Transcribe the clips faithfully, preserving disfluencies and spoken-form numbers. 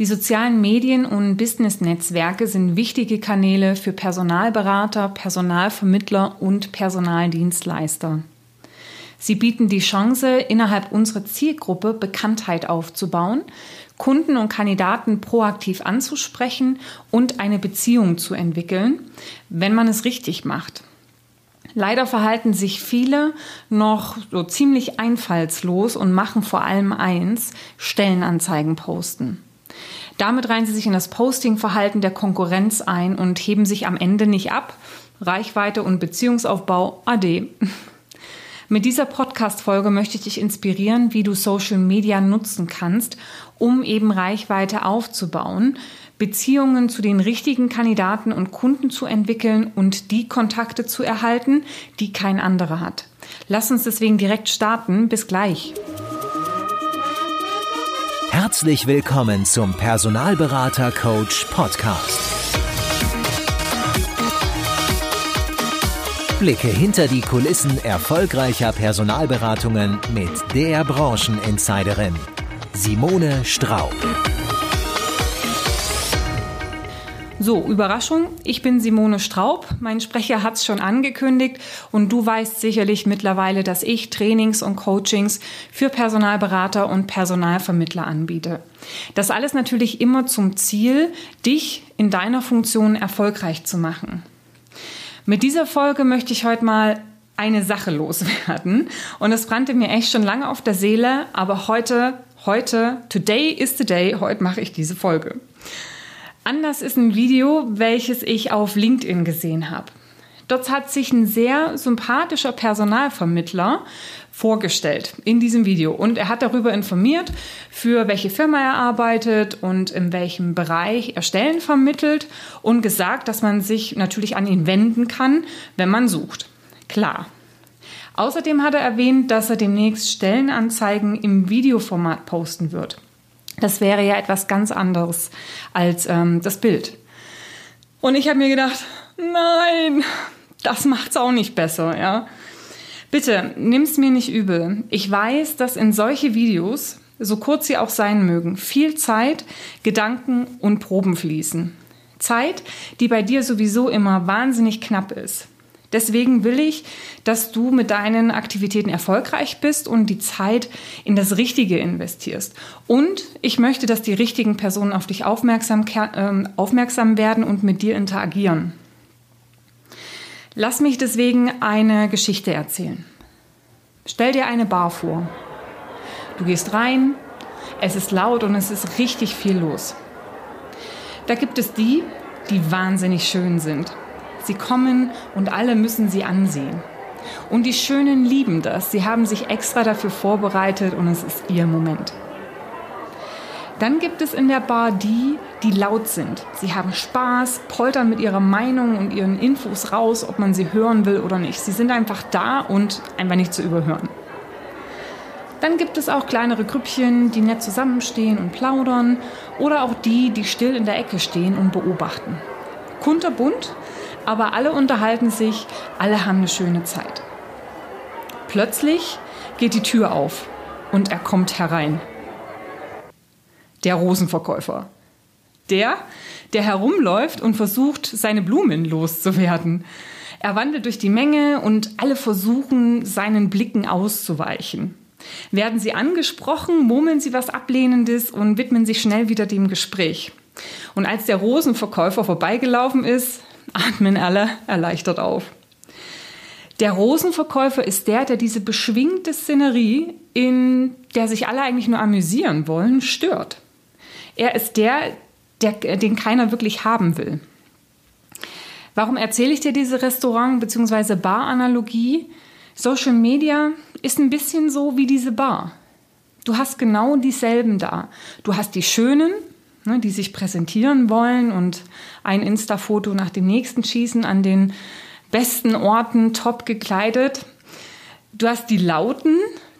Die sozialen Medien und Business-Netzwerke sind wichtige Kanäle für Personalberater, Personalvermittler und Personaldienstleister. Sie bieten die Chance, innerhalb unserer Zielgruppe Bekanntheit aufzubauen, Kunden und Kandidaten proaktiv anzusprechen und eine Beziehung zu entwickeln, wenn man es richtig macht. Leider verhalten sich viele noch so ziemlich einfallslos und machen vor allem eins: Stellenanzeigen posten. Damit reihen sie sich in das Postingverhalten der Konkurrenz ein und heben sich am Ende nicht ab. Reichweite und Beziehungsaufbau, ade. Mit dieser Podcast-Folge möchte ich dich inspirieren, wie du Social Media nutzen kannst, um eben Reichweite aufzubauen, Beziehungen zu den richtigen Kandidaten und Kunden zu entwickeln und die Kontakte zu erhalten, die kein anderer hat. Lass uns deswegen direkt starten. Bis gleich. Herzlich willkommen zum Personalberater-Coach-Podcast. Blicke hinter die Kulissen erfolgreicher Personalberatungen mit der Brancheninsiderin Simone Straub. So, Überraschung, ich bin Simone Straub, mein Sprecher hat es schon angekündigt und du weißt sicherlich mittlerweile, dass ich Trainings und Coachings für Personalberater und Personalvermittler anbiete. Das alles natürlich immer zum Ziel, dich in deiner Funktion erfolgreich zu machen. Mit dieser Folge möchte ich heute mal eine Sache loswerden und es brannte mir echt schon lange auf der Seele, aber heute, heute, today is the day, heute mache ich diese Folge. Anlass ist ein Video, welches ich auf LinkedIn gesehen habe. Dort hat sich ein sehr sympathischer Personalvermittler vorgestellt in diesem Video und er hat darüber informiert, für welche Firma er arbeitet und in welchem Bereich er Stellen vermittelt und gesagt, dass man sich natürlich an ihn wenden kann, wenn man sucht. Klar. Außerdem hat er erwähnt, dass er demnächst Stellenanzeigen im Videoformat posten wird. Das wäre ja etwas ganz anderes als ähm, das Bild. Und ich habe mir gedacht, nein, das macht's auch nicht besser, ja. Bitte, nimm's mir nicht übel. Ich weiß, dass in solche Videos, so kurz sie auch sein mögen, viel Zeit, Gedanken und Proben fließen. Zeit, die bei dir sowieso immer wahnsinnig knapp ist. Deswegen will ich, dass du mit deinen Aktivitäten erfolgreich bist und die Zeit in das Richtige investierst. Und ich möchte, dass die richtigen Personen auf dich aufmerksam, äh, aufmerksam werden und mit dir interagieren. Lass mich deswegen eine Geschichte erzählen. Stell dir eine Bar vor. Du gehst rein, es ist laut und es ist richtig viel los. Da gibt es die, die wahnsinnig schön sind. Sie kommen und alle müssen sie ansehen. Und die Schönen lieben das. Sie haben sich extra dafür vorbereitet und es ist ihr Moment. Dann gibt es in der Bar die, die laut sind. Sie haben Spaß, poltern mit ihrer Meinung und ihren Infos raus, ob man sie hören will oder nicht. Sie sind einfach da und einfach nicht zu überhören. Dann gibt es auch kleinere Grüppchen, die nett zusammenstehen und plaudern. Oder auch die, die still in der Ecke stehen und beobachten. Kunterbunt, aber alle unterhalten sich, alle haben eine schöne Zeit. Plötzlich geht die Tür auf und er kommt herein. Der Rosenverkäufer. Der, der herumläuft und versucht, seine Blumen loszuwerden. Er wandelt durch die Menge und alle versuchen, seinen Blicken auszuweichen. Werden sie angesprochen, murmeln sie was Ablehnendes und widmen sich schnell wieder dem Gespräch. Und als der Rosenverkäufer vorbeigelaufen ist, atmen alle erleichtert auf. Der Rosenverkäufer ist der, der diese beschwingte Szenerie, in der sich alle eigentlich nur amüsieren wollen, stört. Er ist der, der, den keiner wirklich haben will. Warum erzähle ich dir diese Restaurant- bzw. Bar-Analogie? Social Media ist ein bisschen so wie diese Bar. Du hast genau dieselben da. Du hast die Schönen, ne, die sich präsentieren wollen und ein Insta-Foto nach dem nächsten schießen, an den besten Orten, top gekleidet. Du hast die Lauten,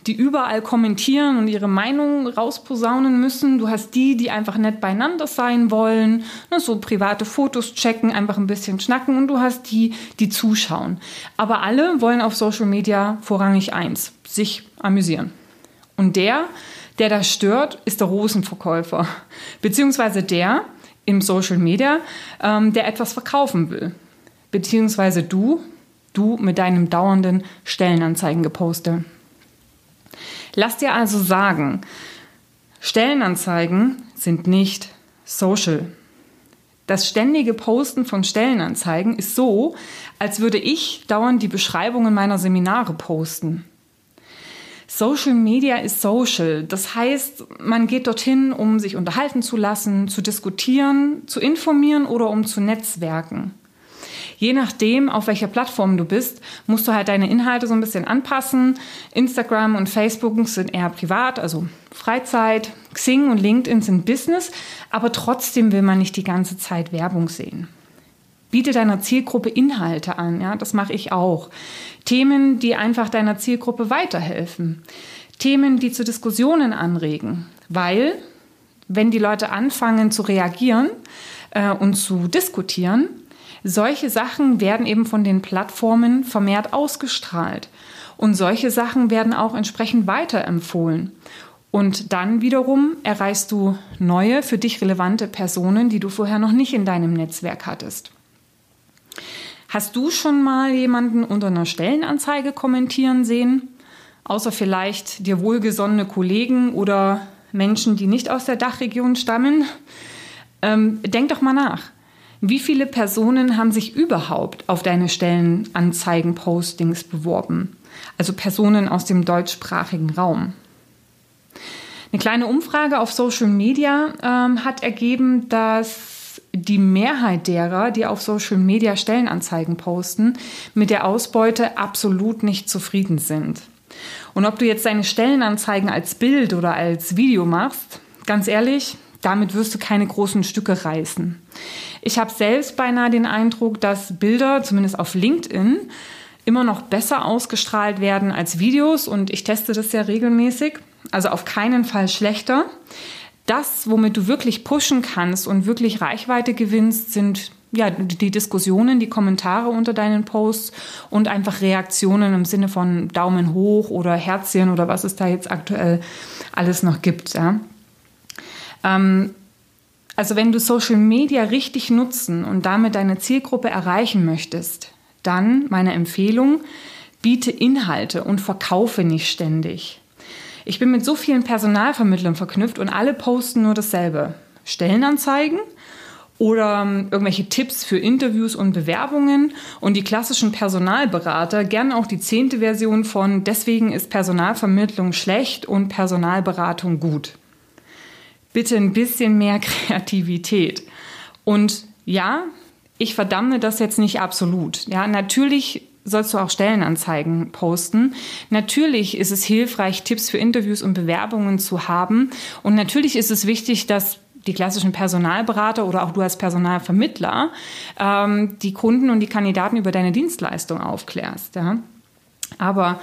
die überall kommentieren und ihre Meinung rausposaunen müssen. Du hast die, die einfach nett beieinander sein wollen, ne, so private Fotos checken, einfach ein bisschen schnacken. Und du hast die, die zuschauen. Aber alle wollen auf Social Media vorrangig eins, sich amüsieren. Und der, der da stört, ist der Rosenverkäufer, beziehungsweise der im Social Media, ähm, der etwas verkaufen will, beziehungsweise du, du mit deinem dauernden Stellenanzeigen-Geposte. Lass dir also sagen, Stellenanzeigen sind nicht Social. Das ständige Posten von Stellenanzeigen ist so, als würde ich dauernd die Beschreibungen meiner Seminare posten. Social Media ist Social. Das heißt, man geht dorthin, um sich unterhalten zu lassen, zu diskutieren, zu informieren oder um zu netzwerken. Je nachdem, auf welcher Plattform du bist, musst du halt deine Inhalte so ein bisschen anpassen. Instagram und Facebook sind eher privat, also Freizeit. Xing und LinkedIn sind Business, aber trotzdem will man nicht die ganze Zeit Werbung sehen. Biete deiner Zielgruppe Inhalte an, ja, das mache ich auch. Themen, die einfach deiner Zielgruppe weiterhelfen. Themen, die zu Diskussionen anregen, weil, wenn die Leute anfangen zu reagieren äh, und zu diskutieren, solche Sachen werden eben von den Plattformen vermehrt ausgestrahlt und solche Sachen werden auch entsprechend weiterempfohlen. Und dann wiederum erreichst du neue, für dich relevante Personen, die du vorher noch nicht in deinem Netzwerk hattest. Hast du schon mal jemanden unter einer Stellenanzeige kommentieren sehen? Außer vielleicht dir wohlgesonnene Kollegen oder Menschen, die nicht aus der D A C H-Region stammen? Ähm, denk doch mal nach. Wie viele Personen haben sich überhaupt auf deine Stellenanzeigen-Postings beworben? Also Personen aus dem deutschsprachigen Raum. Eine kleine Umfrage auf Social Media ähm, hat ergeben, dass die Mehrheit derer, die auf Social Media Stellenanzeigen posten, mit der Ausbeute absolut nicht zufrieden sind. Und ob du jetzt deine Stellenanzeigen als Bild oder als Video machst, ganz ehrlich, damit wirst du keine großen Stücke reißen. Ich habe selbst beinahe den Eindruck, dass Bilder, zumindest auf LinkedIn, immer noch besser ausgestrahlt werden als Videos. Und ich teste das ja regelmäßig. Also auf keinen Fall schlechter. Das, womit du wirklich pushen kannst und wirklich Reichweite gewinnst, sind ja die Diskussionen, die Kommentare unter deinen Posts und einfach Reaktionen im Sinne von Daumen hoch oder Herzchen oder was es da jetzt aktuell alles noch gibt, ja. Also wenn du Social Media richtig nutzen und damit deine Zielgruppe erreichen möchtest, dann meine Empfehlung, biete Inhalte und verkaufe nicht ständig. Ich bin mit so vielen Personalvermittlern verknüpft und alle posten nur dasselbe. Stellenanzeigen oder irgendwelche Tipps für Interviews und Bewerbungen und die klassischen Personalberater, gerne auch die zehnte Version von deswegen ist Personalvermittlung schlecht und Personalberatung gut. Bitte ein bisschen mehr Kreativität. Und ja, ich verdamme das jetzt nicht absolut. Ja, natürlich sollst du auch Stellenanzeigen posten. Natürlich ist es hilfreich, Tipps für Interviews und Bewerbungen zu haben. Und natürlich ist es wichtig, dass die klassischen Personalberater oder auch du als Personalvermittler ähm, die Kunden und die Kandidaten über deine Dienstleistung aufklärst. Ja. Aber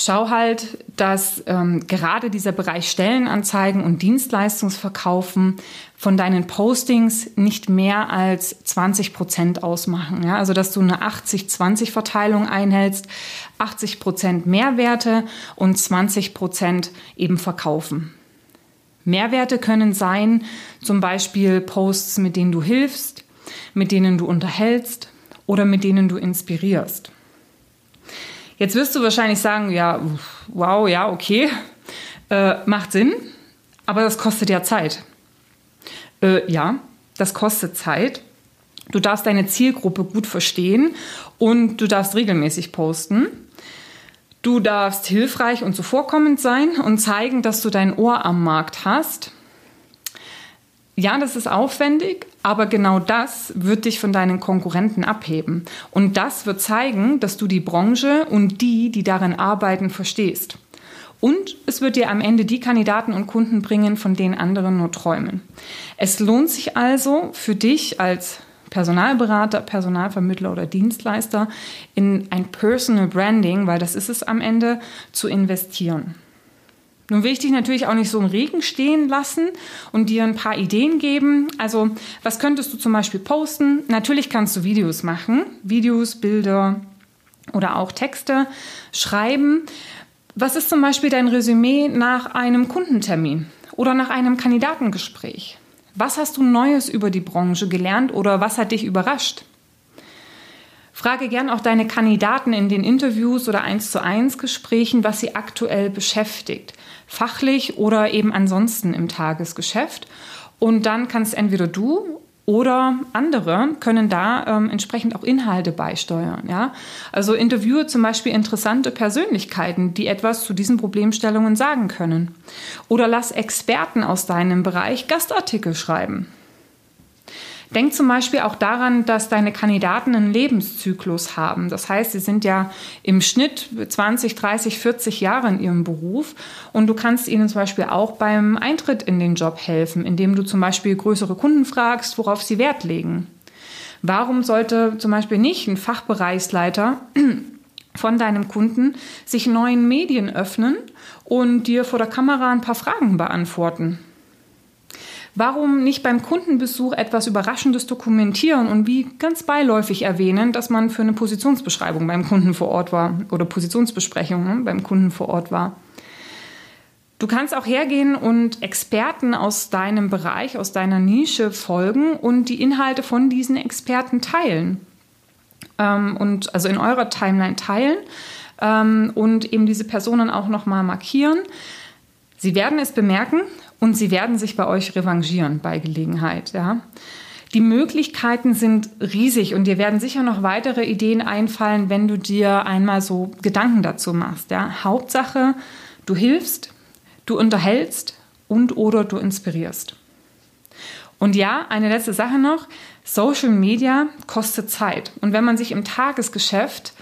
schau halt, dass ähm, gerade dieser Bereich Stellenanzeigen und Dienstleistungsverkaufen von deinen Postings nicht mehr als zwanzig Prozent ausmachen. Ja? Also, dass du eine achtzig zwanzig Verteilung einhältst, achtzig Prozent Mehrwerte und zwanzig Prozent eben verkaufen. Mehrwerte können sein, zum Beispiel Posts, mit denen du hilfst, mit denen du unterhältst oder mit denen du inspirierst. Jetzt wirst du wahrscheinlich sagen, ja, wow, ja, okay, äh, macht Sinn, aber das kostet ja Zeit. Äh, ja, das kostet Zeit. Du darfst deine Zielgruppe gut verstehen und du darfst regelmäßig posten. Du darfst hilfreich und zuvorkommend sein und zeigen, dass du dein Ohr am Markt hast. Ja, das ist aufwendig, aber genau das wird dich von deinen Konkurrenten abheben. Und das wird zeigen, dass du die Branche und die, die darin arbeiten, verstehst. Und es wird dir am Ende die Kandidaten und Kunden bringen, von denen andere nur träumen. Es lohnt sich also für dich als Personalberater, Personalvermittler oder Dienstleister in ein Personal Branding, weil das ist es am Ende, zu investieren. Nun will ich dich natürlich auch nicht so im Regen stehen lassen und dir ein paar Ideen geben. Also, was könntest du zum Beispiel posten? Natürlich kannst du Videos machen, Videos, Bilder oder auch Texte schreiben. Was ist zum Beispiel dein Resümee nach einem Kundentermin oder nach einem Kandidatengespräch? Was hast du Neues über die Branche gelernt oder was hat dich überrascht? Frage gern auch deine Kandidaten in den Interviews oder eins zu eins Gesprächen, was sie aktuell beschäftigt, fachlich oder eben ansonsten im Tagesgeschäft. Und dann kannst entweder du oder andere können da ähm, entsprechend auch Inhalte beisteuern. Ja? Also interviewe zum Beispiel interessante Persönlichkeiten, die etwas zu diesen Problemstellungen sagen können. Oder lass Experten aus deinem Bereich Gastartikel schreiben. Denk zum Beispiel auch daran, dass deine Kandidaten einen Lebenszyklus haben. Das heißt, sie sind ja im Schnitt zwanzig, dreißig, vierzig Jahre in ihrem Beruf. Und du kannst ihnen zum Beispiel auch beim Eintritt in den Job helfen, indem du zum Beispiel größere Kunden fragst, worauf sie Wert legen. Warum sollte zum Beispiel nicht ein Fachbereichsleiter von deinem Kunden sich neuen Medien öffnen und dir vor der Kamera ein paar Fragen beantworten? Warum nicht beim Kundenbesuch etwas Überraschendes dokumentieren und wie ganz beiläufig erwähnen, dass man für eine Positionsbeschreibung beim Kunden vor Ort war oder Positionsbesprechung ne, beim Kunden vor Ort war? Du kannst auch hergehen und Experten aus deinem Bereich, aus deiner Nische folgen und die Inhalte von diesen Experten teilen. Ähm, und also in eurer Timeline teilen ähm, und eben diese Personen auch nochmal markieren. Sie werden es bemerken und sie werden sich bei euch revanchieren bei Gelegenheit. Ja. Die Möglichkeiten sind riesig und dir werden sicher noch weitere Ideen einfallen, wenn du dir einmal so Gedanken dazu machst. Ja. Hauptsache, du hilfst, du unterhältst und oder du inspirierst. Und ja, eine letzte Sache noch, Social Media kostet Zeit. Und wenn man sich im Tagesgeschäft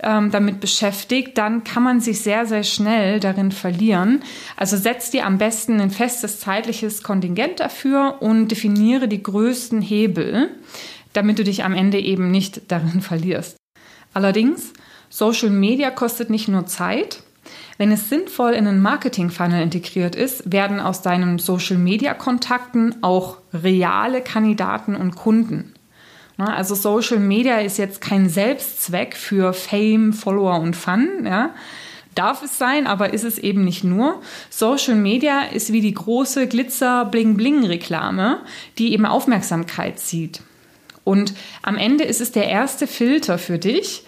damit beschäftigt, dann kann man sich sehr, sehr schnell darin verlieren. Also setz dir am besten ein festes zeitliches Kontingent dafür und definiere die größten Hebel, damit du dich am Ende eben nicht darin verlierst. Allerdings, Social Media kostet nicht nur Zeit. Wenn es sinnvoll in einen Marketing-Funnel integriert ist, werden aus deinen Social-Media-Kontakten auch reale Kandidaten und Kunden. Also Social Media ist jetzt kein Selbstzweck für Fame, Follower und Fun. Ja. Darf es sein, aber ist es eben nicht nur. Social Media ist wie die große Glitzer-Bling-Bling-Reklame, die eben Aufmerksamkeit zieht. Und am Ende ist es der erste Filter für dich.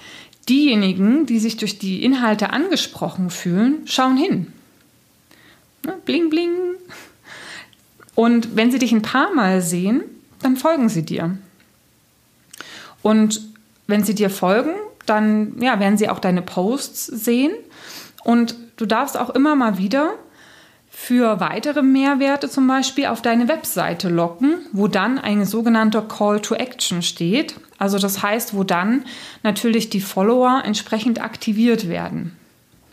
Diejenigen, die sich durch die Inhalte angesprochen fühlen, schauen hin. Bling, bling. Und wenn sie dich ein paar Mal sehen, dann folgen sie dir. Und wenn sie dir folgen, dann ja, werden sie auch deine Posts sehen. Und du darfst auch immer mal wieder für weitere Mehrwerte zum Beispiel auf deine Webseite locken, wo dann ein sogenannter Call to Action steht. Also das heißt, wo dann natürlich die Follower entsprechend aktiviert werden.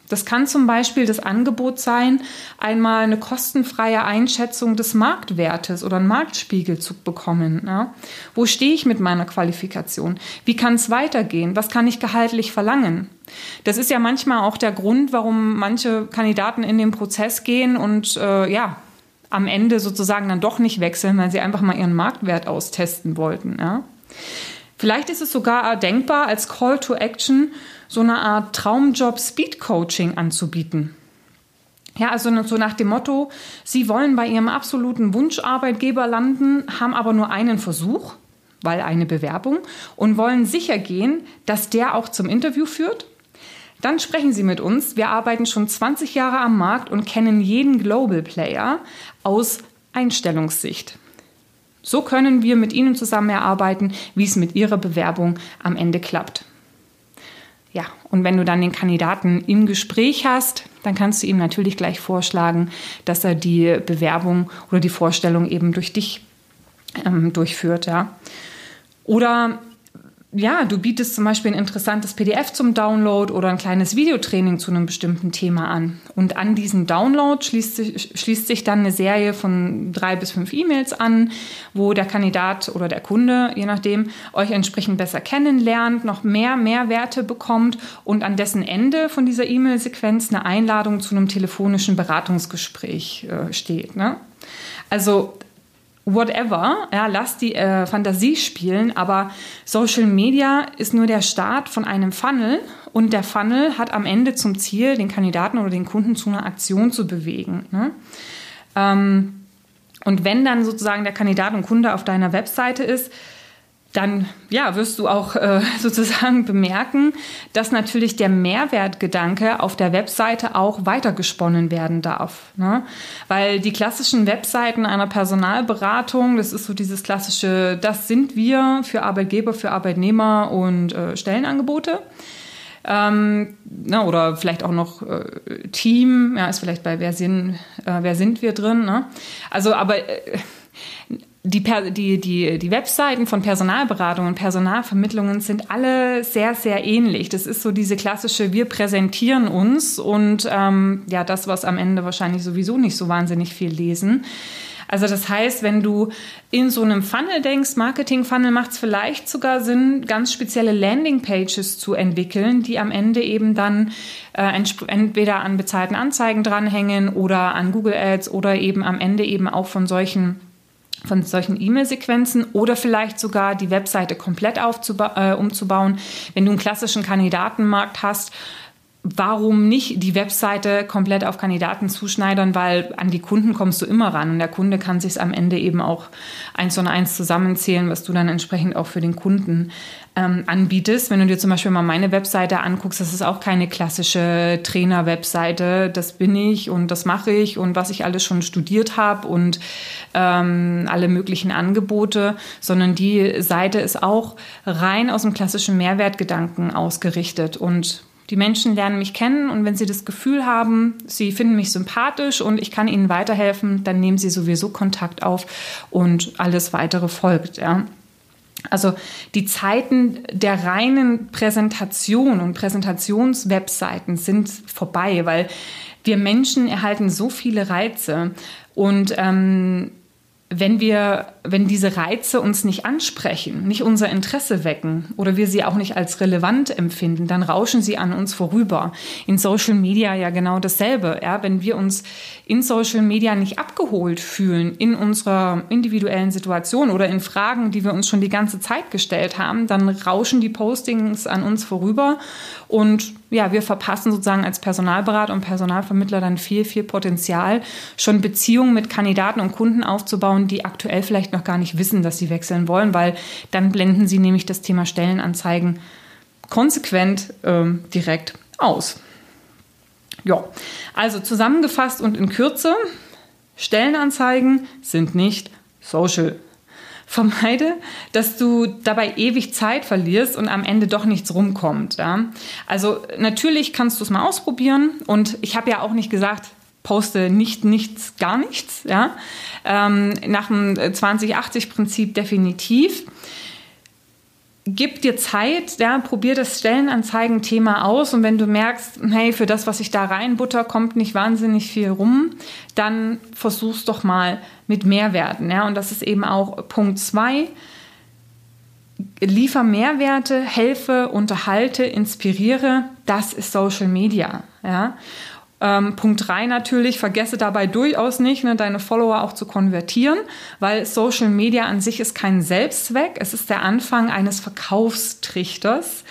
Das kann zum Beispiel das Angebot sein, einmal eine kostenfreie Einschätzung des Marktwertes oder einen Marktspiegel zu bekommen. Ja? Wo stehe ich mit meiner Qualifikation? Wie kann es weitergehen? Was kann ich gehaltlich verlangen? Das ist ja manchmal auch der Grund, warum manche Kandidaten in den Prozess gehen und äh, ja, am Ende sozusagen dann doch nicht wechseln, weil sie einfach mal ihren Marktwert austesten wollten. Ja? Vielleicht ist es sogar denkbar, als Call to Action so eine Art Traumjob-Speed-Coaching anzubieten. Ja, also so nach dem Motto, Sie wollen bei Ihrem absoluten Wunscharbeitgeber landen, haben aber nur einen Versuch, weil eine Bewerbung, und wollen sicher gehen, dass der auch zum Interview führt. Dann sprechen Sie mit uns. Wir arbeiten schon zwanzig Jahre am Markt und kennen jeden Global Player aus Einstellungssicht. So können wir mit Ihnen zusammen erarbeiten, wie es mit Ihrer Bewerbung am Ende klappt. Ja, und wenn du dann den Kandidaten im Gespräch hast, dann kannst du ihm natürlich gleich vorschlagen, dass er die Bewerbung oder die Vorstellung eben durch dich ähm, durchführt. Ja. Oder ja, du bietest zum Beispiel ein interessantes P D F zum Download oder ein kleines Videotraining zu einem bestimmten Thema an. Und an diesen Download schließt sich, schließt sich dann eine Serie von drei bis fünf E-Mails an, wo der Kandidat oder der Kunde, je nachdem, euch entsprechend besser kennenlernt, noch mehr Mehrwerte bekommt und an dessen Ende von dieser E-Mail-Sequenz eine Einladung zu einem telefonischen Beratungsgespräch äh, steht. Ne? Also whatever, ja, lass die äh, Fantasie spielen, aber Social Media ist nur der Start von einem Funnel Und der Funnel hat am Ende zum Ziel, den Kandidaten oder den Kunden zu einer Aktion zu bewegen. Ne? Ähm, und wenn dann sozusagen der Kandidat und Kunde auf deiner Webseite ist, dann ja, wirst du auch äh, sozusagen bemerken, dass natürlich der Mehrwertgedanke auf der Webseite auch weitergesponnen werden darf. Ne? Weil die klassischen Webseiten einer Personalberatung, das ist so dieses klassische, das sind wir für Arbeitgeber, für Arbeitnehmer und äh, Stellenangebote. Ähm, na, oder vielleicht auch noch äh, Team, ja, ist vielleicht bei Wer sind, äh, wer sind wir drin. Ne? Also, aber äh, die, die, die, die Webseiten von Personalberatungen und Personalvermittlungen sind alle sehr, sehr ähnlich. Das ist so diese klassische, wir präsentieren uns und ähm, ja, das, was am Ende wahrscheinlich sowieso nicht so wahnsinnig viel lesen. Also das heißt, wenn du in so einem Funnel denkst, Marketing-Funnel, macht es vielleicht sogar Sinn, ganz spezielle Landing-Pages zu entwickeln, die am Ende eben dann äh, entsp- entweder an bezahlten Anzeigen dranhängen oder an Google Ads oder eben am Ende eben auch von solchen von solchen E-Mail-Sequenzen oder vielleicht sogar die Webseite komplett aufzuba- äh, umzubauen. Wenn du einen klassischen Kandidatenmarkt hast, warum nicht die Webseite komplett auf Kandidaten zuschneidern, weil an die Kunden kommst du immer ran und der Kunde kann sich am Ende eben auch eins und eins zusammenzählen, was du dann entsprechend auch für den Kunden ähm, anbietest. Wenn du dir zum Beispiel mal meine Webseite anguckst, das ist auch keine klassische Trainer-Webseite, das bin ich und das mache ich und was ich alles schon studiert habe und ähm, alle möglichen Angebote, sondern die Seite ist auch rein aus dem klassischen Mehrwertgedanken ausgerichtet und die Menschen lernen mich kennen und wenn sie das Gefühl haben, sie finden mich sympathisch und ich kann ihnen weiterhelfen, dann nehmen sie sowieso Kontakt auf und alles Weitere folgt. Ja. Also die Zeiten der reinen Präsentation und Präsentationswebseiten sind vorbei, weil wir Menschen erhalten so viele Reize und ähm, Wenn wir, wenn diese Reize uns nicht ansprechen, nicht unser Interesse wecken oder wir sie auch nicht als relevant empfinden, dann rauschen sie an uns vorüber. In Social Media ja genau dasselbe. Ja? Wenn wir uns in Social Media nicht abgeholt fühlen in unserer individuellen Situation oder in Fragen, die wir uns schon die ganze Zeit gestellt haben, dann rauschen die Postings an uns vorüber und ja, wir verpassen sozusagen als Personalberater und Personalvermittler dann viel, viel Potenzial, schon Beziehungen mit Kandidaten und Kunden aufzubauen, die aktuell vielleicht noch gar nicht wissen, dass sie wechseln wollen, weil dann blenden sie nämlich das Thema Stellenanzeigen konsequent äh, direkt aus. Ja, also zusammengefasst und in Kürze, Stellenanzeigen sind nicht Social. Vermeide, dass du dabei ewig Zeit verlierst und am Ende doch nichts rumkommt. Ja? Also natürlich kannst du es mal ausprobieren und ich habe ja auch nicht gesagt, poste nicht, nichts, gar nichts. Ja? Ähm, nach dem zwanzig achtzig Prinzip definitiv. Gib dir Zeit, ja, probier das Stellenanzeigen-Thema aus und wenn du merkst, hey, für das, was ich da reinbutter, kommt nicht wahnsinnig viel rum, dann versuch's doch mal mit Mehrwerten. Ja. Und das ist eben auch Punkt zwei. Liefer Mehrwerte, helfe, unterhalte, inspiriere. Das ist Social Media. Ja. Ähm, Punkt drei natürlich, vergesse dabei durchaus nicht, ne, deine Follower auch zu konvertieren, weil Social Media an sich ist kein Selbstzweck. Es ist der Anfang eines Verkaufstrichters,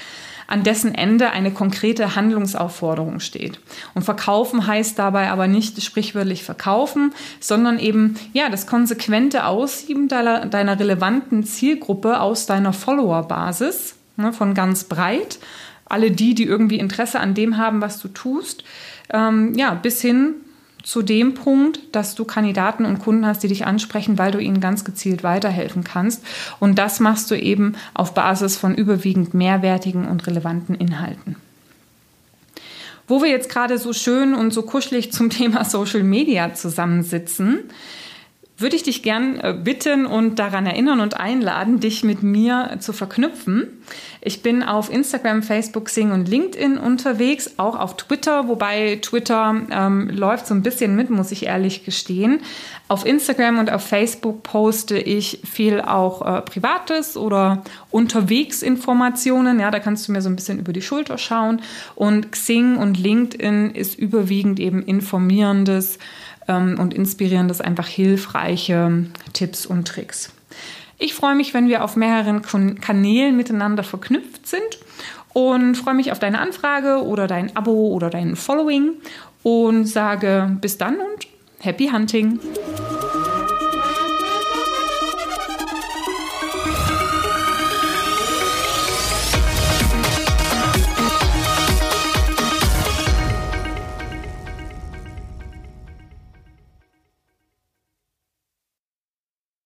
an dessen Ende eine konkrete Handlungsaufforderung steht. Und verkaufen heißt dabei aber nicht sprichwörtlich verkaufen, sondern eben ja das konsequente Aussieben deiner, deiner relevanten Zielgruppe aus deiner Followerbasis, ne, von ganz breit, alle die, die irgendwie Interesse an dem haben, was du tust, ähm, ja, bis hin zu dem Punkt, dass du Kandidaten und Kunden hast, die dich ansprechen, weil du ihnen ganz gezielt weiterhelfen kannst. Und das machst du eben auf Basis von überwiegend mehrwertigen und relevanten Inhalten. Wo wir jetzt gerade so schön und so kuschelig zum Thema Social Media zusammensitzen, würde ich dich gern bitten und daran erinnern und einladen, dich mit mir zu verknüpfen. Ich bin auf Instagram, Facebook, Xing und LinkedIn unterwegs, auch auf Twitter, wobei Twitter ähm, läuft so ein bisschen mit, muss ich ehrlich gestehen. Auf Instagram und auf Facebook poste ich viel auch äh, Privates oder Unterwegsinformationen. Ja, da kannst du mir so ein bisschen über die Schulter schauen. Und Xing und LinkedIn ist überwiegend eben informierendes ähm, und inspirieren das einfach hilfreiche Tipps und Tricks. Ich freue mich, wenn wir auf mehreren Kanälen miteinander verknüpft sind und freue mich auf deine Anfrage oder dein Abo oder dein Following und sage bis dann und Happy Hunting!